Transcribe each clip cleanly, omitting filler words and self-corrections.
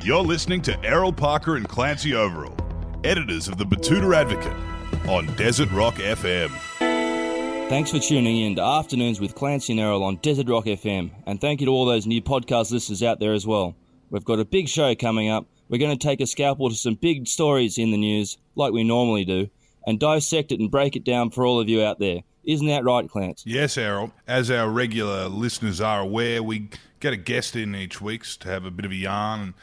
You're listening to Errol Parker and Clancy Overall, editors of the Betoota Advocate on Desert Rock FM. Thanks for tuning in to Afternoons with Clancy and Errol on Desert Rock FM, and thank you to all those new podcast listeners out there as well. We've got a big show coming up. We're going to take a scalpel to some big stories in the news, like we normally do, and dissect it and break it down for all of you out there. Isn't that right, Clance? Yes, Errol. As our regular listeners are aware, we get a guest in each week to have a bit of a yarn and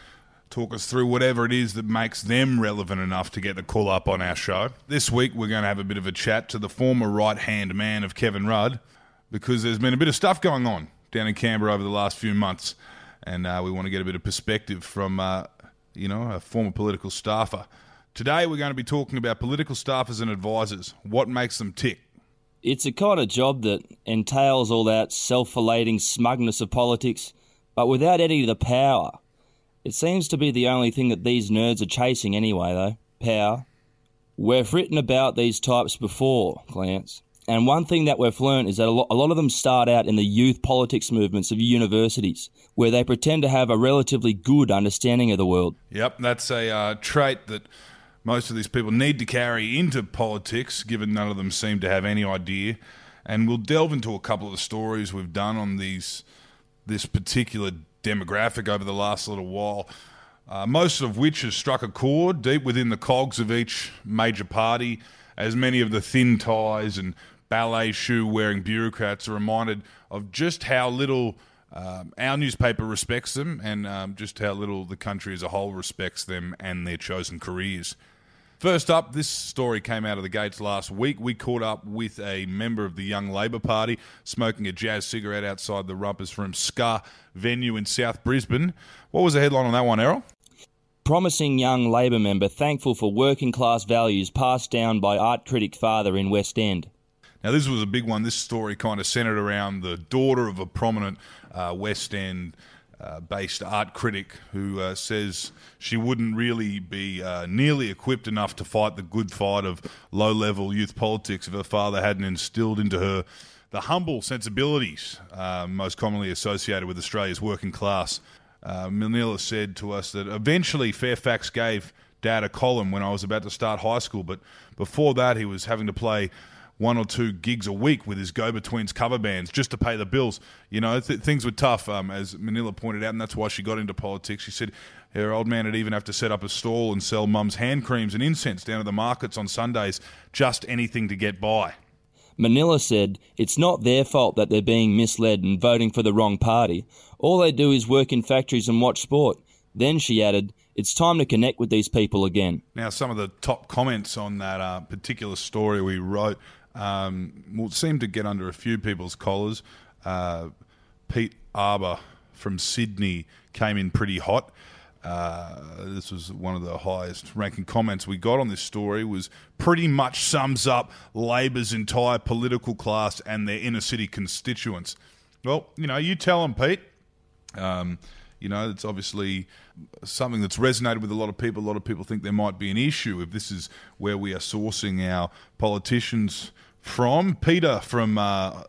talk us through whatever it is that makes them relevant enough to get the call up on our show. This week, we're going to have a bit of a chat to the former right-hand man of Kevin Rudd, because there's been a bit of stuff going on down in Canberra over the last few months, and we want to get a bit of perspective from, a former political staffer. Today, we're going to be talking about political staffers and advisors, what makes them tick. It's a kind of job that entails all that self-flagellating smugness of politics, but without any of the power. It seems to be the only thing that these nerds are chasing anyway, though. Power. We've written about these types before, Clance, and one thing that we've learned is that a lot of them start out in the youth politics movements of universities, where they pretend to have a relatively good understanding of the world. Yep, that's a trait that most of these people need to carry into politics, given none of them seem to have any idea. And we'll delve into a couple of the stories we've done on this particular demographic over the last little while, most of which has struck a chord deep within the cogs of each major party, as many of the thin ties and ballet shoe-wearing bureaucrats are reminded of just how little our newspaper respects them, and just how little the country as a whole respects them and their chosen careers. First up, this story came out of the gates last week. We caught up with a member of the Young Labor Party smoking a jazz cigarette outside the Rumpers Room SCAR venue in South Brisbane. What was the headline on that one, Errol? Promising young Labor member thankful for working class values passed down by art critic father in West End. Now, this was a big one. This story kind of centred around the daughter of a prominent West End based art critic who says she wouldn't really be nearly equipped enough to fight the good fight of low-level youth politics if her father hadn't instilled into her the humble sensibilities most commonly associated with Australia's working class. Manila said to us that eventually Fairfax gave Dad a column when I was about to start high school, but before that he was having to play one or two gigs a week with his go-betweens cover bands just to pay the bills. You know, things were tough, as Manila pointed out, and that's why she got into politics. She said her old man would even have to set up a stall and sell mum's hand creams and incense down at the markets on Sundays, just anything to get by. Manila said it's not their fault that they're being misled and voting for the wrong party. All they do is work in factories and watch sport. Then she added, it's time to connect with these people again. Now, some of the top comments on that particular story we wrote seemed to get under a few people's collars. Pete Arbour from Sydney came in pretty hot. This was one of the highest ranking comments we got on this story. Was pretty much sums up Labor's entire political class and their inner city constituents. Well, you tell them, Pete. It's obviously something that's resonated with a lot of people. A lot of people think there might be an issue if this is where we are sourcing our politicians from. Peter from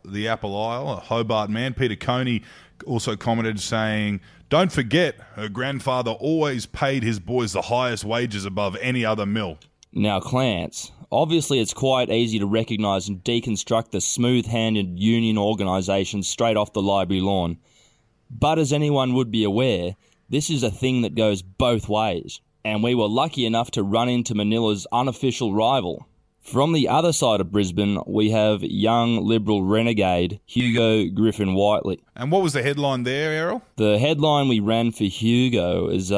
the Apple Isle, a Hobart man, Peter Coney, also commented saying, don't forget, her grandfather always paid his boys the highest wages above any other mill. Now, Clance, obviously it's quite easy to recognise and deconstruct the smooth-handed union organisation straight off the library lawn. But as anyone would be aware, this is a thing that goes both ways, and we were lucky enough to run into Manila's unofficial rival. From the other side of Brisbane, we have young Liberal renegade Hugo Griffin-Whiteley. And what was the headline there, Errol? The headline we ran for Hugo is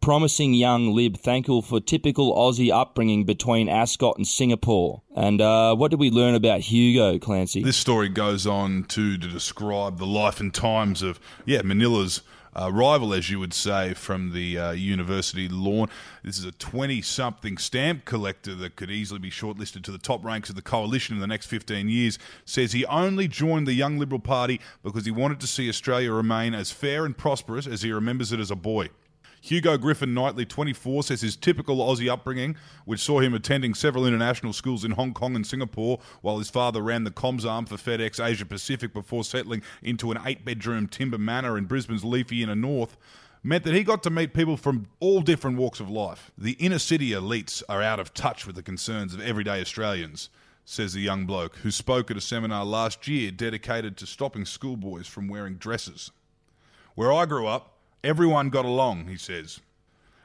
Promising Young Lib Thankful for Typical Aussie Upbringing Between Ascot and Singapore. And what did we learn about Hugo, Clancy? This story goes on to describe the life and times of Manila's rival, as you would say, from the university lawn. This is a 20-something stamp collector that could easily be shortlisted to the top ranks of the coalition in the next 15 years. Says he only joined the Young Liberal Party because he wanted to see Australia remain as fair and prosperous as he remembers it as a boy. Hugo Griffin Knightley, 24, says his typical Aussie upbringing, which saw him attending several international schools in Hong Kong and Singapore while his father ran the comms arm for FedEx Asia Pacific before settling into an 8-bedroom timber manor in Brisbane's leafy inner north, meant that he got to meet people from all different walks of life. The inner city elites are out of touch with the concerns of everyday Australians, says the young bloke who spoke at a seminar last year dedicated to stopping schoolboys from wearing dresses. Where I grew up, everyone got along, he says.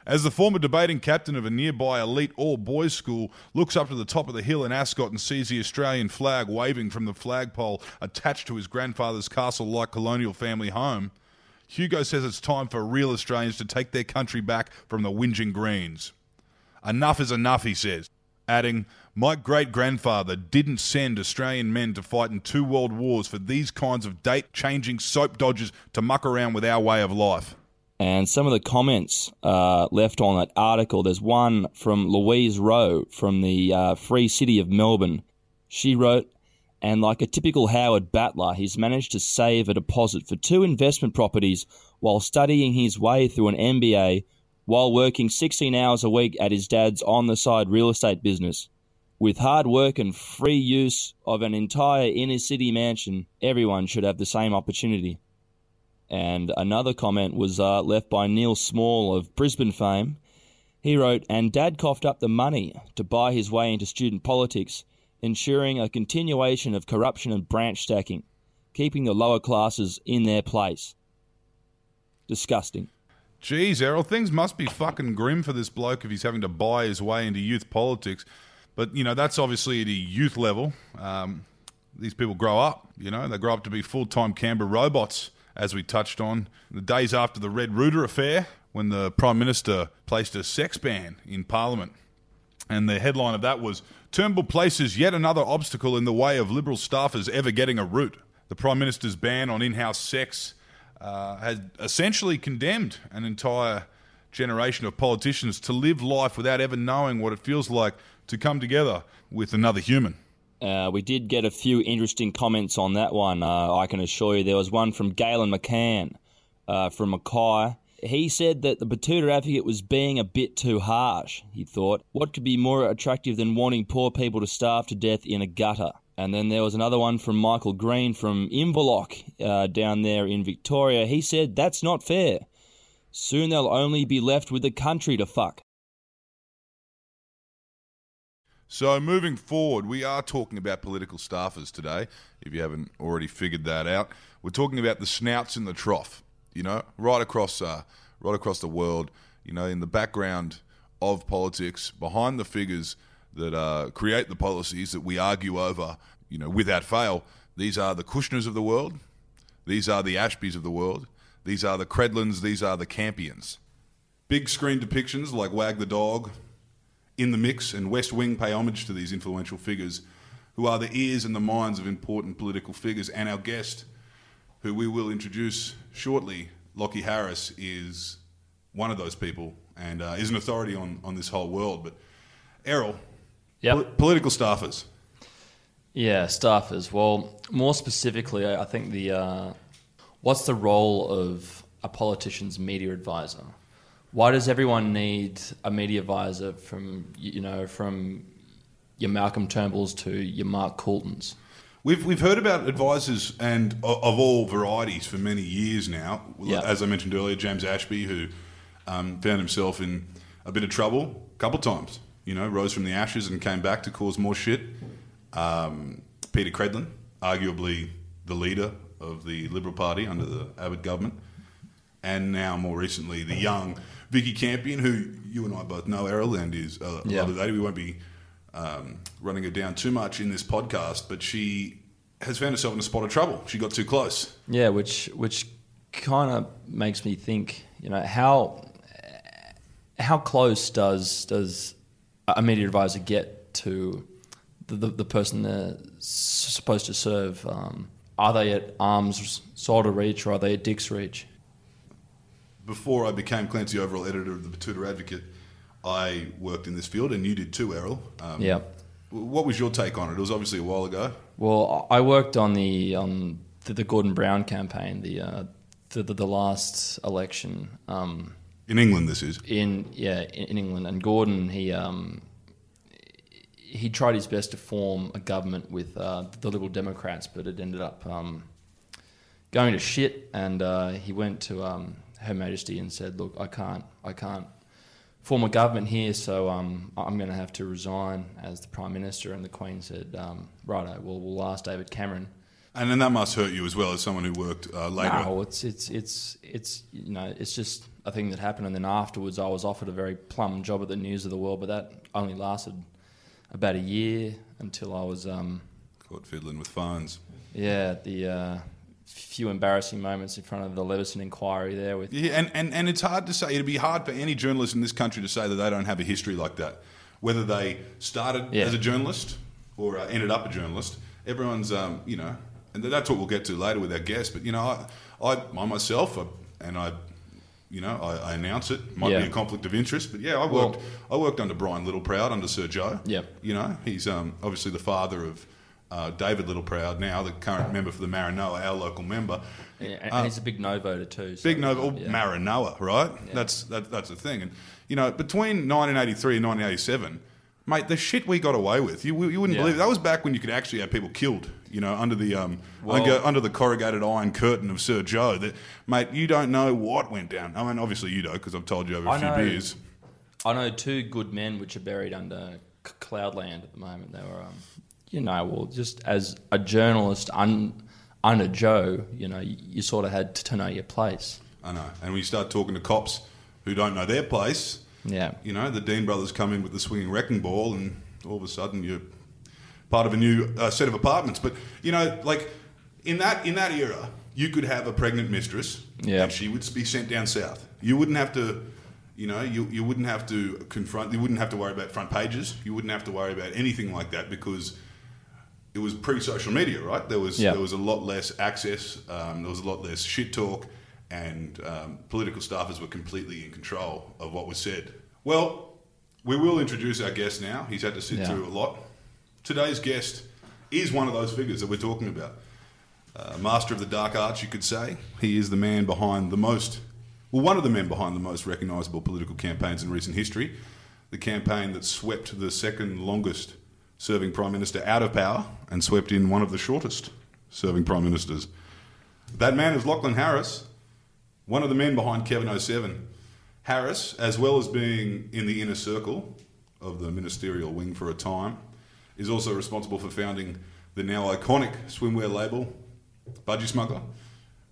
As the former debating captain of a nearby elite all-boys school looks up to the top of the hill in Ascot and sees the Australian flag waving from the flagpole attached to his grandfather's castle-like colonial family home, Hugo says it's time for real Australians to take their country back from the whinging Greens. Enough is enough, he says, adding, my great-grandfather didn't send Australian men to fight in 2 world wars for these kinds of date-changing soap dodgers to muck around with our way of life. And some of the comments left on that article, there's one from Louise Rowe from the Free City of Melbourne. She wrote, and like a typical Howard battler, he's managed to save a deposit for 2 investment properties while studying his way through an MBA while working 16 hours a week at his dad's on-the-side real estate business. With hard work and free use of an entire inner-city mansion, everyone should have the same opportunity. And another comment was left by Neil Small of Brisbane fame. He wrote, and Dad coughed up the money to buy his way into student politics, ensuring a continuation of corruption and branch stacking, keeping the lower classes in their place. Disgusting. Jeez, Errol, things must be fucking grim for this bloke if he's having to buy his way into youth politics. But, you know, that's obviously at a youth level. These people grow up, you know, they grow up to be full-time Canberra robots, as we touched on. The days after the Red Rooter affair, when the Prime Minister placed a sex ban in Parliament. And the headline of that was, Turnbull places yet another obstacle in the way of Liberal staffers ever getting a route. The Prime Minister's ban on in-house sex had essentially condemned an entire generation of politicians to live life without ever knowing what it feels like to come together with another human. We did get a few interesting comments on that one, I can assure you. There was one from Galen McCann from Mackay. He said that the Betoota Advocate was being a bit too harsh, he thought. What could be more attractive than wanting poor people to starve to death in a gutter? And then there was another one from Michael Green from Inverloch down there in Victoria. He said, that's not fair. Soon they'll only be left with the country to fuck. So moving forward, we are talking about political staffers today, if you haven't already figured that out. We're talking about the snouts in the trough. You know, right across the world, you know, in the background of politics, behind the figures that create the policies that we argue over, you know, without fail. These are the Kushners of the world. These are the Ashbys of the world. These are the Credlins. These are the Campions. Big screen depictions like Wag the Dog, In the Mix, and West Wing pay homage to these influential figures who are the ears and the minds of important political figures. And our guest, who we will introduce shortly, Lockie Harris, is one of those people and is an authority on this whole world. But Errol, yep. Political staffers. Yeah, staffers. Well, more specifically, I think the what's the role of a politician's media advisor? Why does everyone need a media advisor from your Malcolm Turnbulls to your Mark Coultons? We've heard about advisors and of all varieties for many years now. Yep. As I mentioned earlier, James Ashby, who found himself in a bit of trouble a couple of times, you know, rose from the ashes and came back to cause more shit. Peta Credlin, arguably the leader of the Liberal Party under the Abbott government. And now more recently, the young Vikki Campion, who you and I both know, Errol, and is a lovely lady. We won't be running her down too much in this podcast, but she has found herself in a spot of trouble. She got too close. Yeah, which kind of makes me think, you know, how close does a media advisor get to the person they're supposed to serve? Are they at arm's shoulder reach, or are they at dick's reach? Before I became Clancy Overall, editor of the Betoota Advocate, I worked in this field, and you did too, Errol. Yeah. What was your take on it? It was obviously a while ago. Well, I worked on the Gordon Brown campaign, the last election, In England, this is. In England. And Gordon, he tried his best to form a government with the Liberal Democrats, but it ended up going to shit. And he went to Her Majesty and said, "Look, I can't form a government here, so I'm going to have to resign as the Prime Minister." And the Queen said, "Righto, we'll ask David Cameron." And then that must hurt you as well as someone who worked later. No, it's it's just a thing that happened. And then afterwards, I was offered a very plum job at the News of the World, but that only lasted about a year until I was caught fiddling with phones. Yeah, the few embarrassing moments in front of the Leveson Inquiry there. And it's hard to say. It'd be hard for any journalist in this country to say that they don't have a history like that, whether they started as a journalist or ended up a journalist. Everyone's, and that's what we'll get to later with our guests. But I announce it. Might be a conflict of interest, but I worked under Brian Littleproud, under Sir Joe. Yeah. He's obviously the father of David Littleproud now, the current member for the Maranoa, our local member. Yeah, and he's a big no voter too. So big no voter, Maranoa, right? Yeah. That's the thing. And between 1983 and 1987, mate, the shit we got away with, you wouldn't believe it. That was back when you could actually have people killed. Under the under the corrugated iron curtain of Sir Joe. That, mate, you don't know what went down. I mean, obviously you don't, because I've told you over a few beers. I know two good men which are buried under Cloudland at the moment. They were, just as a journalist under Joe, you sort of had to know your place. I know, and when you start talking to cops who don't know their place, the Dean brothers come in with the swinging wrecking ball, and all of a sudden you're part of a new set of apartments. But in that era, you could have a pregnant mistress, and she would be sent down south. You wouldn't have to, you wouldn't have to confront. You wouldn't have to worry about front pages. You wouldn't have to worry about anything like that, because it was pre-social media, right? There was a lot less access. There was a lot less shit talk, and political staffers were completely in control of what was said. Well, we will introduce our guest now. He's had to sit through a lot. Today's guest is one of those figures that we're talking about. Master of the dark arts, you could say. He is the man behind the most, one of the men behind the most recognisable political campaigns in recent history. The campaign that swept the second longest serving Prime Minister out of power and swept in one of the shortest serving Prime Ministers. That man is Lachlan Harris, one of the men behind Kevin 07. Harris, as well as being in the inner circle of the ministerial wing for a time, is also responsible for founding the now iconic swimwear label, Budgie Smuggler,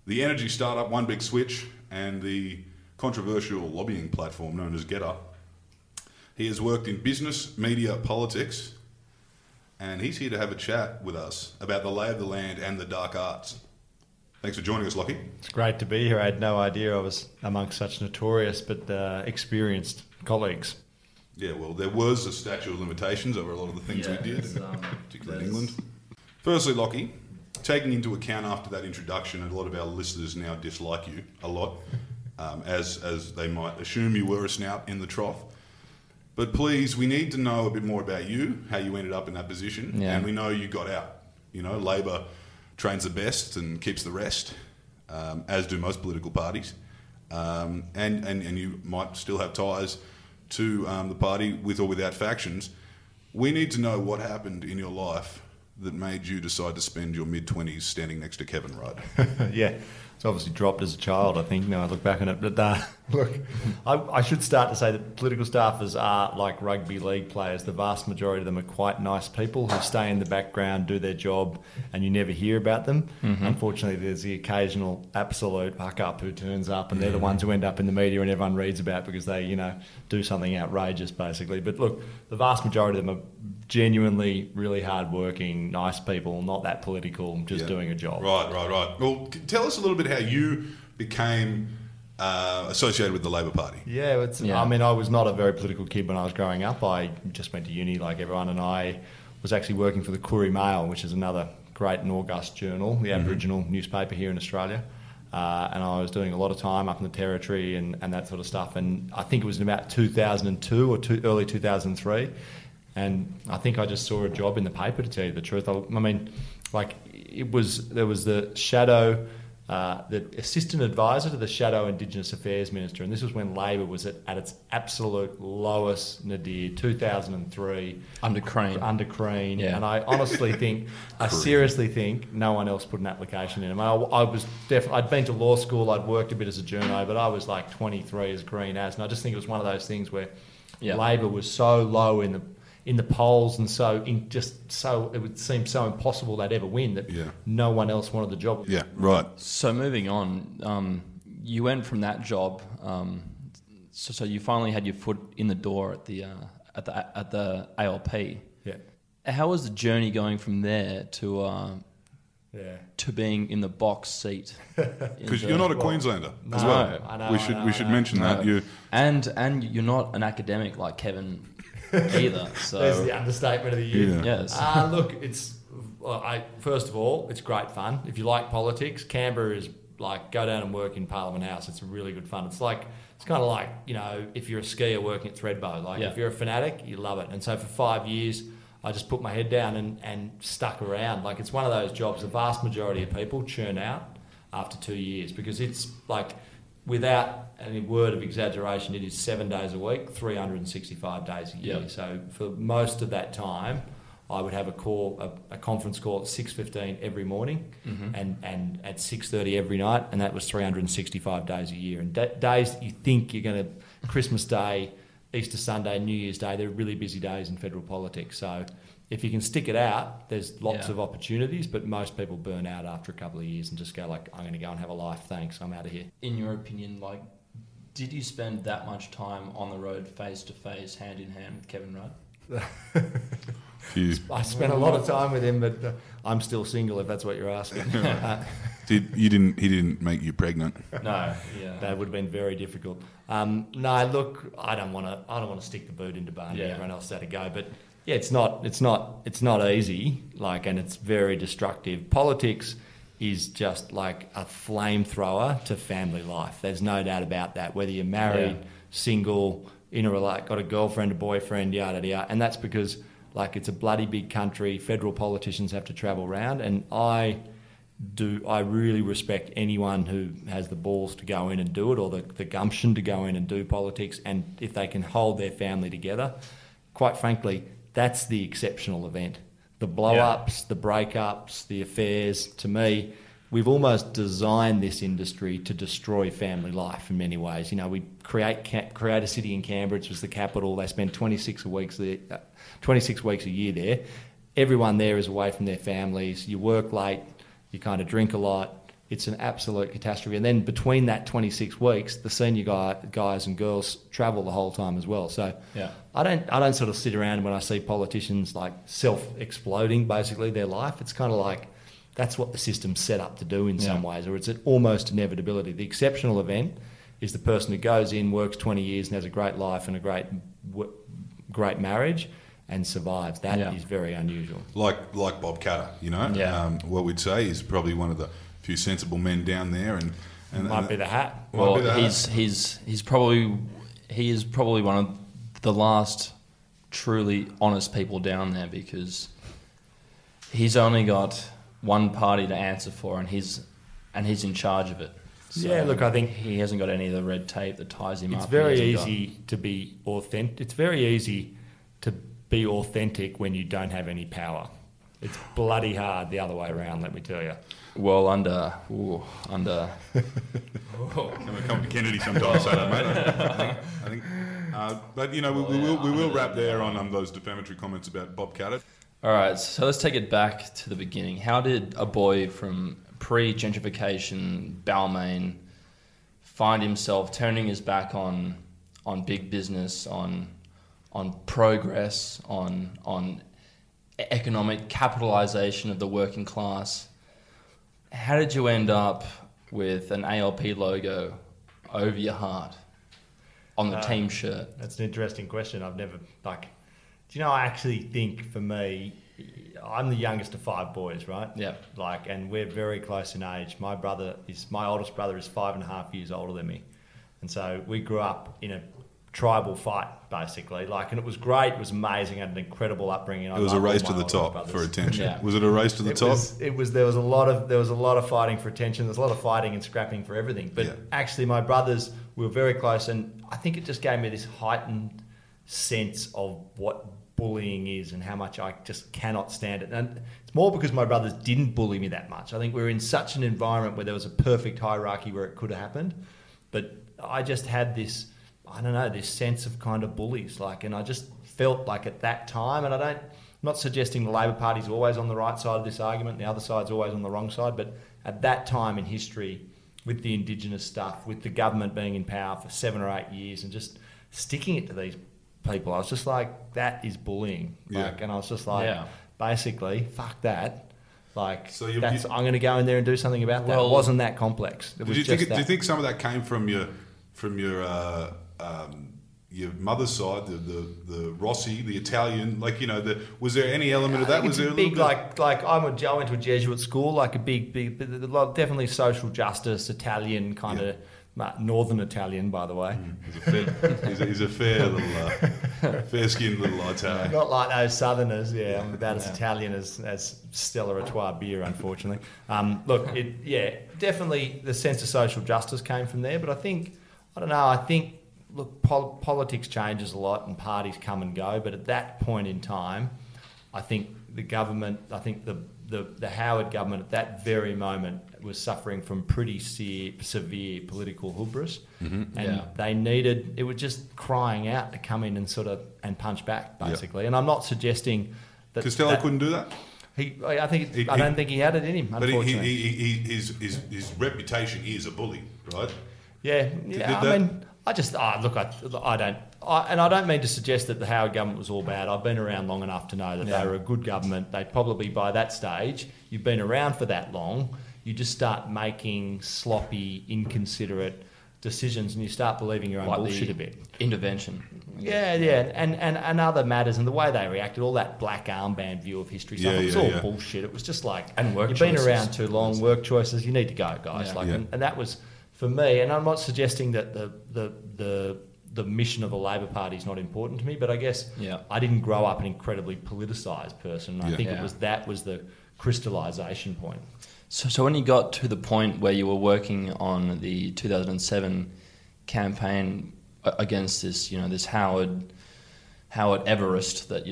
the energy startup One Big Switch, and the controversial lobbying platform known as Getter. He has worked in business, media, politics, and he's here to have a chat with us about the lay of the land and the dark arts. Thanks for joining us, Lockie. It's great to be here. I had no idea I was amongst such notorious but experienced colleagues. Yeah, well, there was a statute of limitations over a lot of the things we did, particularly in England. Firstly, Lockie, taking into account after that introduction, a lot of our listeners now dislike you a lot, as they might assume you were a snout in the trough. But please, we need to know a bit more about you, how you ended up in that position, and we know you got out. Labor trains the best and keeps the rest, as do most political parties, and you might still have ties to the party with or without factions. We need to know what happened in your life that made you decide to spend your mid-20s standing next to Kevin Rudd. Yeah, it's obviously dropped as a child, I think, now I look back on it. But look, I should start to say that political staffers are like rugby league players. The vast majority of them are quite nice people who stay in the background, do their job, and you never hear about them. Mm-hmm. Unfortunately, there's the occasional absolute fuck-up who turns up, and they're the ones who end up in the media and everyone reads about because they, do something outrageous, basically. But look, the vast majority of them are genuinely really hard-working, nice people, not that political, just doing a job. Right. Well, tell us a little bit how you became associated with the Labor Party. Yeah, I mean, I was not a very political kid when I was growing up. I just went to uni like everyone, and I was actually working for the Koori Mail, which is another great and august journal, the Aboriginal newspaper here in Australia. And I was doing a lot of time up in the Territory and that sort of stuff. And I think it was in about 2002 or early 2003. And I think I just saw a job in the paper, to tell you the truth. I mean, there was the shadow the assistant advisor to the Shadow Indigenous Affairs Minister, and this was when Labor was at its absolute lowest nadir, 2003. Under Crean. Yeah. And I honestly think, I seriously think, no one else put an application in. I mean, I was definitely, I'd been to law school, I'd worked a bit as a journo, but I was like 23 as green as, and I just think it was one of those things where Labor was so low in the polls, and so it would seem so impossible they'd ever win that no one else wanted the job. Yeah, right. So moving on, you went from that job, so you finally had your foot in the door at the ALP. Yeah. How was the journey going from there to being in the box seat? Because you're not a Queenslander as well. I know, we should mention that you and you're not an academic like Kevin. Either, so there's the understatement of the year. Yeah. Yes. Look, first of all, it's great fun. If you like politics, Canberra is like, go down and work in Parliament House. It's really good fun. It's kind of like, you know, if you're a skier working at Thredbo, if you're a fanatic, you love it. And so for 5 years, I just put my head down and stuck around. Like, it's one of those jobs. The vast majority of people churn out after 2 years because it's like, without any word of exaggeration, it is 7 days a week, 365 days a year. Yep. So for most of that time, I would have a conference call at 6:15 every morning, mm-hmm. and at 6:30 every night, and that was 365 days a year. And days that you think you're going to, Christmas Day, Easter Sunday, New Year's Day, they're really busy days in federal politics. So if you can stick it out, there's lots of opportunities, but most people burn out after a couple of years and just go like, I'm going to go and have a life, thanks, I'm out of here. In your opinion, like, did you spend that much time on the road, face-to-face, hand-in-hand with Kevin Rudd? I spent a lot of time with him, but I'm still single, if that's what you're asking. He didn't make you pregnant. No, yeah. That would have been very difficult. No, look, I don't want to stick the boot into Barney. Yeah. Everyone else had a go, but... yeah, it's not easy, like, and it's very destructive. Politics is just like a flamethrower to family life. There's no doubt about that. Whether you're married, single, got a girlfriend, a boyfriend, yada yada, and that's because like it's a bloody big country. Federal politicians have to travel around, and I really respect anyone who has the balls to go in and do it, or the gumption to go in and do politics, and if they can hold their family together, quite frankly. That's the exceptional event. The blow-ups, the break-ups, the affairs. To me, we've almost designed this industry to destroy family life in many ways. You know, we create a city in Canberra, which was the capital. They spend 26 weeks a year there. Everyone there is away from their families. You work late. You kind of drink a lot. It's an absolute catastrophe. And then between that 26 weeks, the senior guys and girls travel the whole time as well. So I don't sort of sit around when I see politicians like self-exploding, basically, their life. It's kind of like that's what the system's set up to do in some ways, or it's an almost inevitability. The exceptional event is the person who goes in, works 20 years and has a great life and a great marriage and survives. That is very unusual. Like Bob Katter, you know? Yeah. What we'd say is probably one of the few sensible men down there, and might be the hat. Well, he is probably one of the last truly honest people down there, because he's only got one party to answer for, and he's in charge of it. So yeah, look, I think he hasn't got any of the red tape that ties him up. It's very easy to be authentic when you don't have any power. It's bloody hard the other way around, let me tell you. Well, we'll come to Kennedy sometime, so that, mate. I think but you know, we will wrap there on those defamatory comments about Bob Katter. All right, so let's take it back to the beginning. How did a boy from pre-gentrification Balmain find himself turning his back on big business, on progress, on economic capitalisation of the working class? How did you end up with an ALP logo over your heart on the team shirt? That's an interesting question. I've never, like, do you know, I actually think for me, I'm the youngest of five boys, right? Yeah. Like, and we're very close in age. My oldest brother is 5.5 years older than me. And so we grew up in a tribal fight, basically. Like, and it was great. It was amazing. I had an incredible upbringing. It was a race to the top for attention. Yeah. Was it a race to the top? There was a lot of fighting for attention. There's a lot of fighting and scrapping for everything. But actually, my brothers, we were very close, and I think it just gave me this heightened sense of what bullying is and how much I just cannot stand it. And it's more because my brothers didn't bully me that much. I think we were in such an environment where there was a perfect hierarchy where it could have happened, but I just had this, I don't know, this sense of kind of bullies, like, and I just felt like at that time, and I'm not suggesting the Labor Party's always on the right side of this argument, the other side's always on the wrong side, but at that time in history, with the Indigenous stuff, with the government being in power for 7 or 8 years and just sticking it to these people, I was just like, that is bullying. Like, and I was just like, basically, fuck that. Like, so I'm going to go in there and do something about that. It wasn't that complex. Do you think some of that came from your mother's side, the Rossi, the Italian, like, you know, was there any element of that? Was there a big, like I went to a Jesuit school, like a big, definitely social justice, Italian kind of. Northern Italian, by the way. He's a fair little, fair-skinned little Italian. Not like those Southerners. Yeah, I'm about as Italian as Stella Artois beer, unfortunately. Definitely the sense of social justice came from there. But politics changes a lot and parties come and go. But at that point in time, I think the government, the Howard government at that very moment was suffering from pretty severe political hubris, and they needed, it was just crying out to come in and sort of punch back, basically. Yep. And I'm not suggesting that Costello couldn't do that. I don't think he had it in him. Unfortunately, but his reputation is a bully, right? Yeah, yeah. I don't mean to suggest that the Howard government was all bad. I've been around long enough to know that they were a good government. They probably, by that stage, you've been around for that long, you just start making sloppy, inconsiderate decisions and you start believing your own bullshit a bit. Intervention. Yeah. And other matters and the way they reacted, all that black armband view of history stuff, it was all bullshit. It was just like, you've been around too long, work choices, you need to go, guys. Yeah. And that was, for me, and I'm not suggesting that the mission of the Labor Party is not important to me, but I guess I didn't grow up an incredibly politicised person. I think it was the crystallisation point. So when you got to the point where you were working on the 2007 campaign against this, this Howard Everest that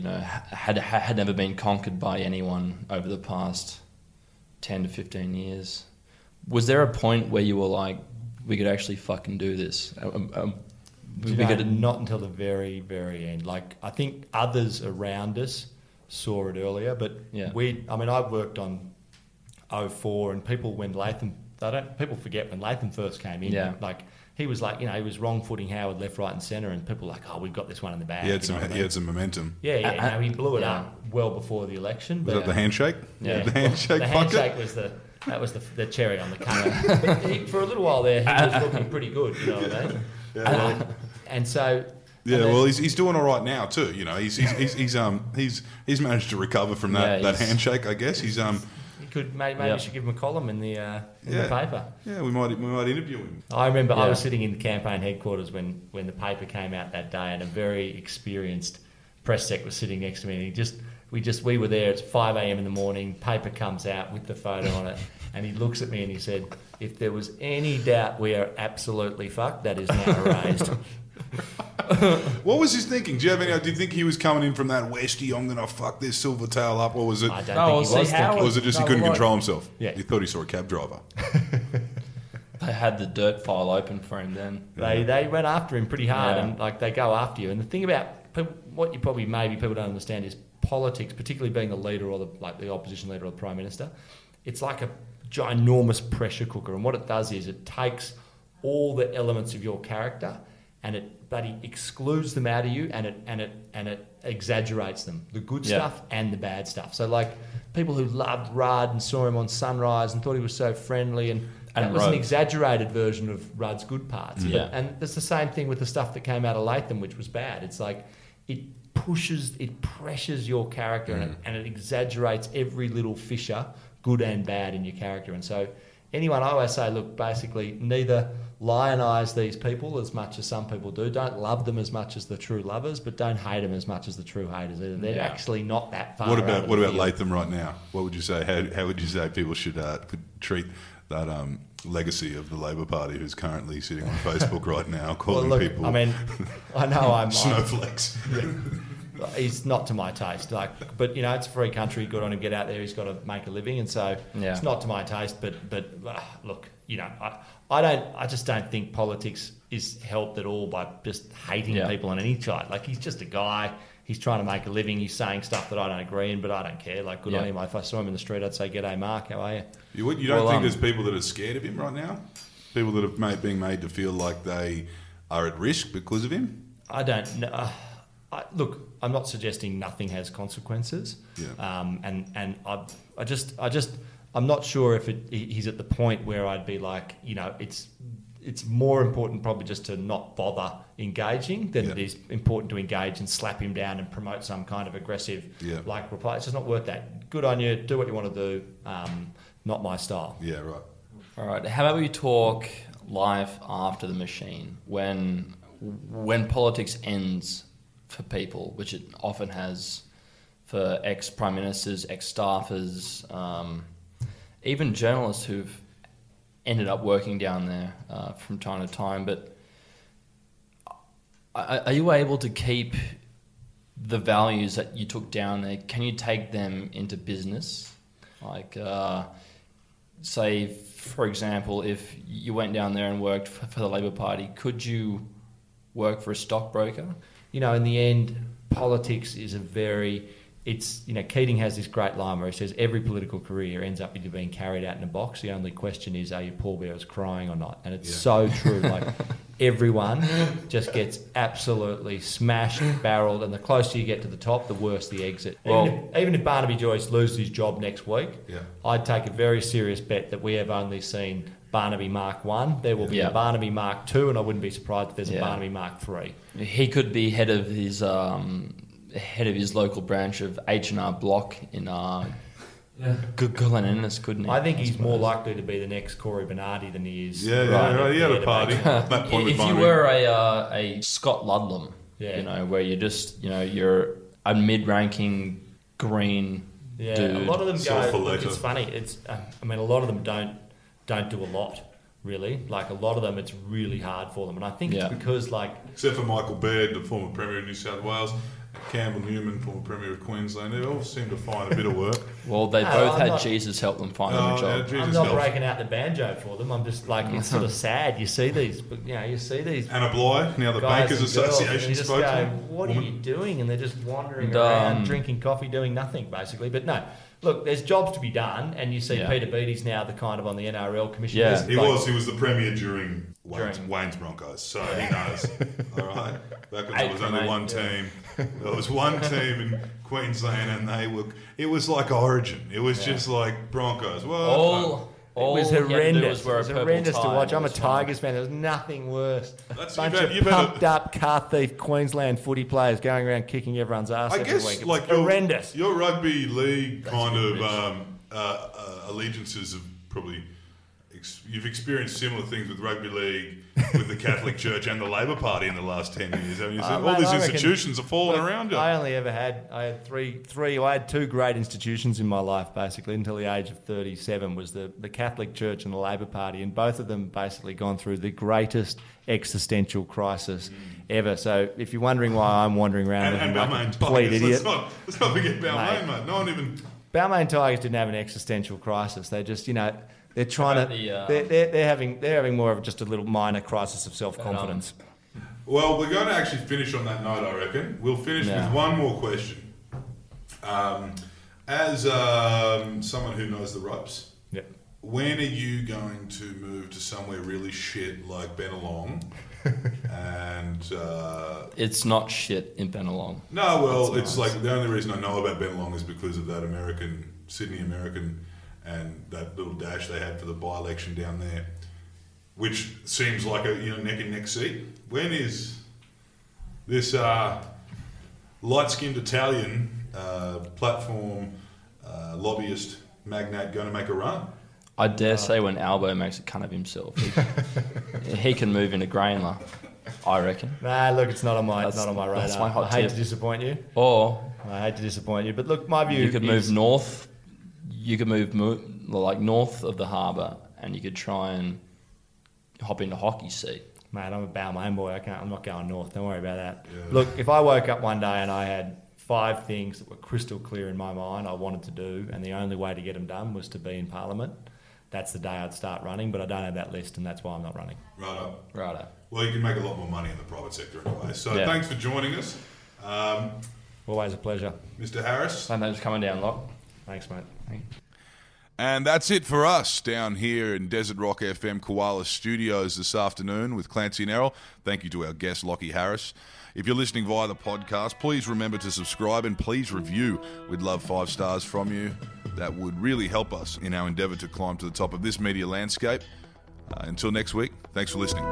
had never been conquered by anyone over the past 10 to 15 years, was there a point where you were like, we could actually fucking do this? Not until the very, very end. Like, I think others around us saw it earlier, but I worked on 2004, and people people forget when Latham first came in. Yeah. Like, he was like, he was wrong-footing Howard left, right, and centre, and people were like, we've got this one in the bag. He had some momentum. He blew it up well before the election. Was that the handshake? Yeah. The handshake was the. That was the cherry on the cake. For a little while there, he was looking pretty good, you know what I mean? He's doing all right now too. He's managed to recover from that handshake, I guess. Maybe we should give him a column in the paper. Yeah, we might interview him. I remember I was sitting in the campaign headquarters when the paper came out that day, and a very experienced press sec was sitting next to me, and we were there, it's 5 a.m. in the morning, paper comes out with the photo on it, and he looks at me and he said, if there was any doubt we are absolutely fucked, that is now erased. What was his thinking? Do you think he was coming in from that West Yong and fuck this Silvertail up, or was it... I don't think he was thinking. Or was it just he couldn't control himself? Yeah. He thought he saw a cab driver. They had the dirt file open for him then. They went after him pretty hard, and they go after you. And the thing about people, what you probably maybe people don't understand is, politics, particularly being a leader or the opposition leader or the prime minister, it's like a ginormous pressure cooker, and what it does is it takes all the elements of your character, and it excludes them out of you, and it exaggerates them, the good stuff and the bad stuff. So like people who loved Rudd and saw him on Sunrise and thought he was so friendly, and it was an exaggerated version of Rudd's good parts. Yeah. And it's the same thing with the stuff that came out of Latham, which was bad. It's like it pressures your character, and it exaggerates every little fissure good and bad in your character. And so anyone, I always say, look, basically neither lionize these people as much as some people do. Don't love them as much as the true lovers, but don't hate them as much as the true haters either. They're actually not that far. What about Latham right now? What would you say? How would you say people could treat that legacy of the Labor Party, who's currently sitting on Facebook right now, calling people? I mean, I know I'm snowflakes. Yeah. He's not to my taste, but you know, it's a free country. Good on him, get out there. He's got to make a living, and so it's not to my taste. But look, you know, I just don't think politics is helped at all by just hating people on any side. Like, he's just a guy. He's trying to make a living. He's saying stuff that I don't agree in, but I don't care. Like, good on him. If I saw him in the street, I'd say, "G'day, Mark. How are you?" You don't think there's people that are scared of him right now? People that are being made to feel like they are at risk because of him? I don't know. Look, I'm not suggesting nothing has consequences, and I just I'm not sure if he's at the point where I'd be like, you know, it's more important probably just to not bother engaging than it is important to engage and slap him down and promote some kind of aggressive reply. It's just not worth that. Good on you, do what you want to do. Not my style. Yeah, right. All right. How about we talk life after the machine, when politics ends for people, which it often has for ex-prime ministers, ex-staffers, even journalists who've ended up working down there from time to time. But are you able to keep the values that you took down there? Can you take them into business? Like, say, for example, if you went down there and worked for the Labor Party, could you work for a stockbroker? You know, in the end, politics is Keating has this great line where he says every political career ends up either being carried out in a box. The only question is, are your pallbearers crying or not? And it's so true. Like, everyone just gets absolutely smashed, barreled, and the closer you get to the top, the worse the exit. Well, even if Barnaby Joyce loses his job next week, I'd take a very serious bet that we have only seen Barnaby Mark 1. There will be a Barnaby Mark 2, and I wouldn't be surprised if there's a Barnaby Mark 3. He could be head of his local branch of H&R Block in Glen Innes, couldn't he? I think he's more likely to be the next Corey Bernardi than he is. Yeah, right. He had a party. If you were a Scott Ludlam, you know, where you're just, you know, you're a mid-ranking green dude. A lot of them go. It's funny. It's a lot of them don't do a lot, really. Like, a lot of them, it's really hard for them, and I think it's because, like, except for Michael Baird, the former Premier of New South Wales, Campbell Newman, former Premier of Queensland, they all seem to find a bit of work. Well, they both had Jesus help them find a job. I'm not breaking out the banjo for them. I'm just like, it's sort of sad. You see these. Anna Bligh, now the Bankers Association spokesman. What are you doing? And they're just wandering around, drinking coffee, doing nothing, basically. But no. Look, there's jobs to be done, and you see Peter Beattie's now the kind of on the NRL commission. Yeah, he was the Premier during Wayne's Broncos, so he knows. All right, back when there was only one team. There was one team in Queensland, and it was like Origin. It was just like Broncos. Well, it was horrendous. It was horrendous to watch. I'm a Tigers fan. There was nothing worse. Bunch of pumped up car thief Queensland footy players going around kicking everyone's ass every week. It was horrendous. Your rugby league allegiances have probably... You've experienced similar things with rugby league, with the Catholic Church and the Labor Party in the last 10 years, haven't you? All these institutions are falling around you. I had two great institutions in my life, basically, until the age of 37, was the Catholic Church and the Labor Party, and both of them basically gone through the greatest existential crisis ever. So if you're wondering why I'm wandering around with a complete idiot... Let's not forget Balmain, mate. Balmain Tigers didn't have an existential crisis. They just, you know... They're trying to. They're having more of just a little minor crisis of self-confidence. Well, we're going to actually finish on that note, I reckon. We'll finish with one more question. As someone who knows the ropes, when are you going to move to somewhere really shit like Benelong? And it's not shit in Benelong. No, well, it's nice. Like the only reason I know about Benelong is because of that Sydney American. And that little dash they had for the by-election down there, which seems like a neck and neck seat. When is this light-skinned Italian platform lobbyist magnate going to make a run? I dare say when Albo makes a cunt of himself, he can move into Grainler, I reckon. Nah, look, it's not on my radar. That's my hot tip. I hate to disappoint you. But look, my view is... You could move north. You could move like north of the harbour, and you could try and hop into hockey seat. Mate, I'm a Balmain boy. I'm not going north. Don't worry about that. Yeah. Look, if I woke up one day and I had 5 things that were crystal clear in my mind I wanted to do, and the only way to get them done was to be in Parliament, that's the day I'd start running, but I don't have that list, and that's why I'm not running. Righto. Righto. Well, you can make a lot more money in the private sector anyway. So thanks for joining us. Always a pleasure. Mr. Harris. Thanks for coming down, Locke. Thanks, mate. And that's it for us down here in Desert Rock FM Koala Studios this afternoon with Clancy and Errol. Thank you to our guest, Lockie Harris. If you're listening via the podcast, please remember to subscribe and please review. We'd love 5 stars from you. That would really help us in our endeavour to climb to the top of this media landscape. Until next week, thanks for listening.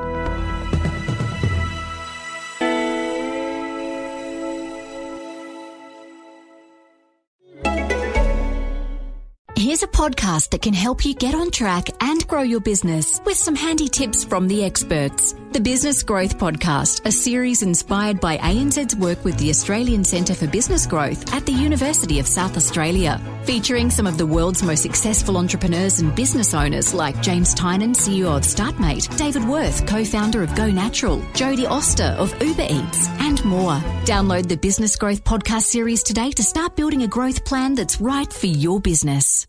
Here's a podcast that can help you get on track and grow your business with some handy tips from the experts. The Business Growth Podcast, a series inspired by ANZ's work with the Australian Centre for Business Growth at the University of South Australia, featuring some of the world's most successful entrepreneurs and business owners like James Tynan, CEO of Startmate, David Worth, co-founder of Go Natural, Jodie Auster of Uber Eats, and more. Download the Business Growth Podcast series today to start building a growth plan that's right for your business.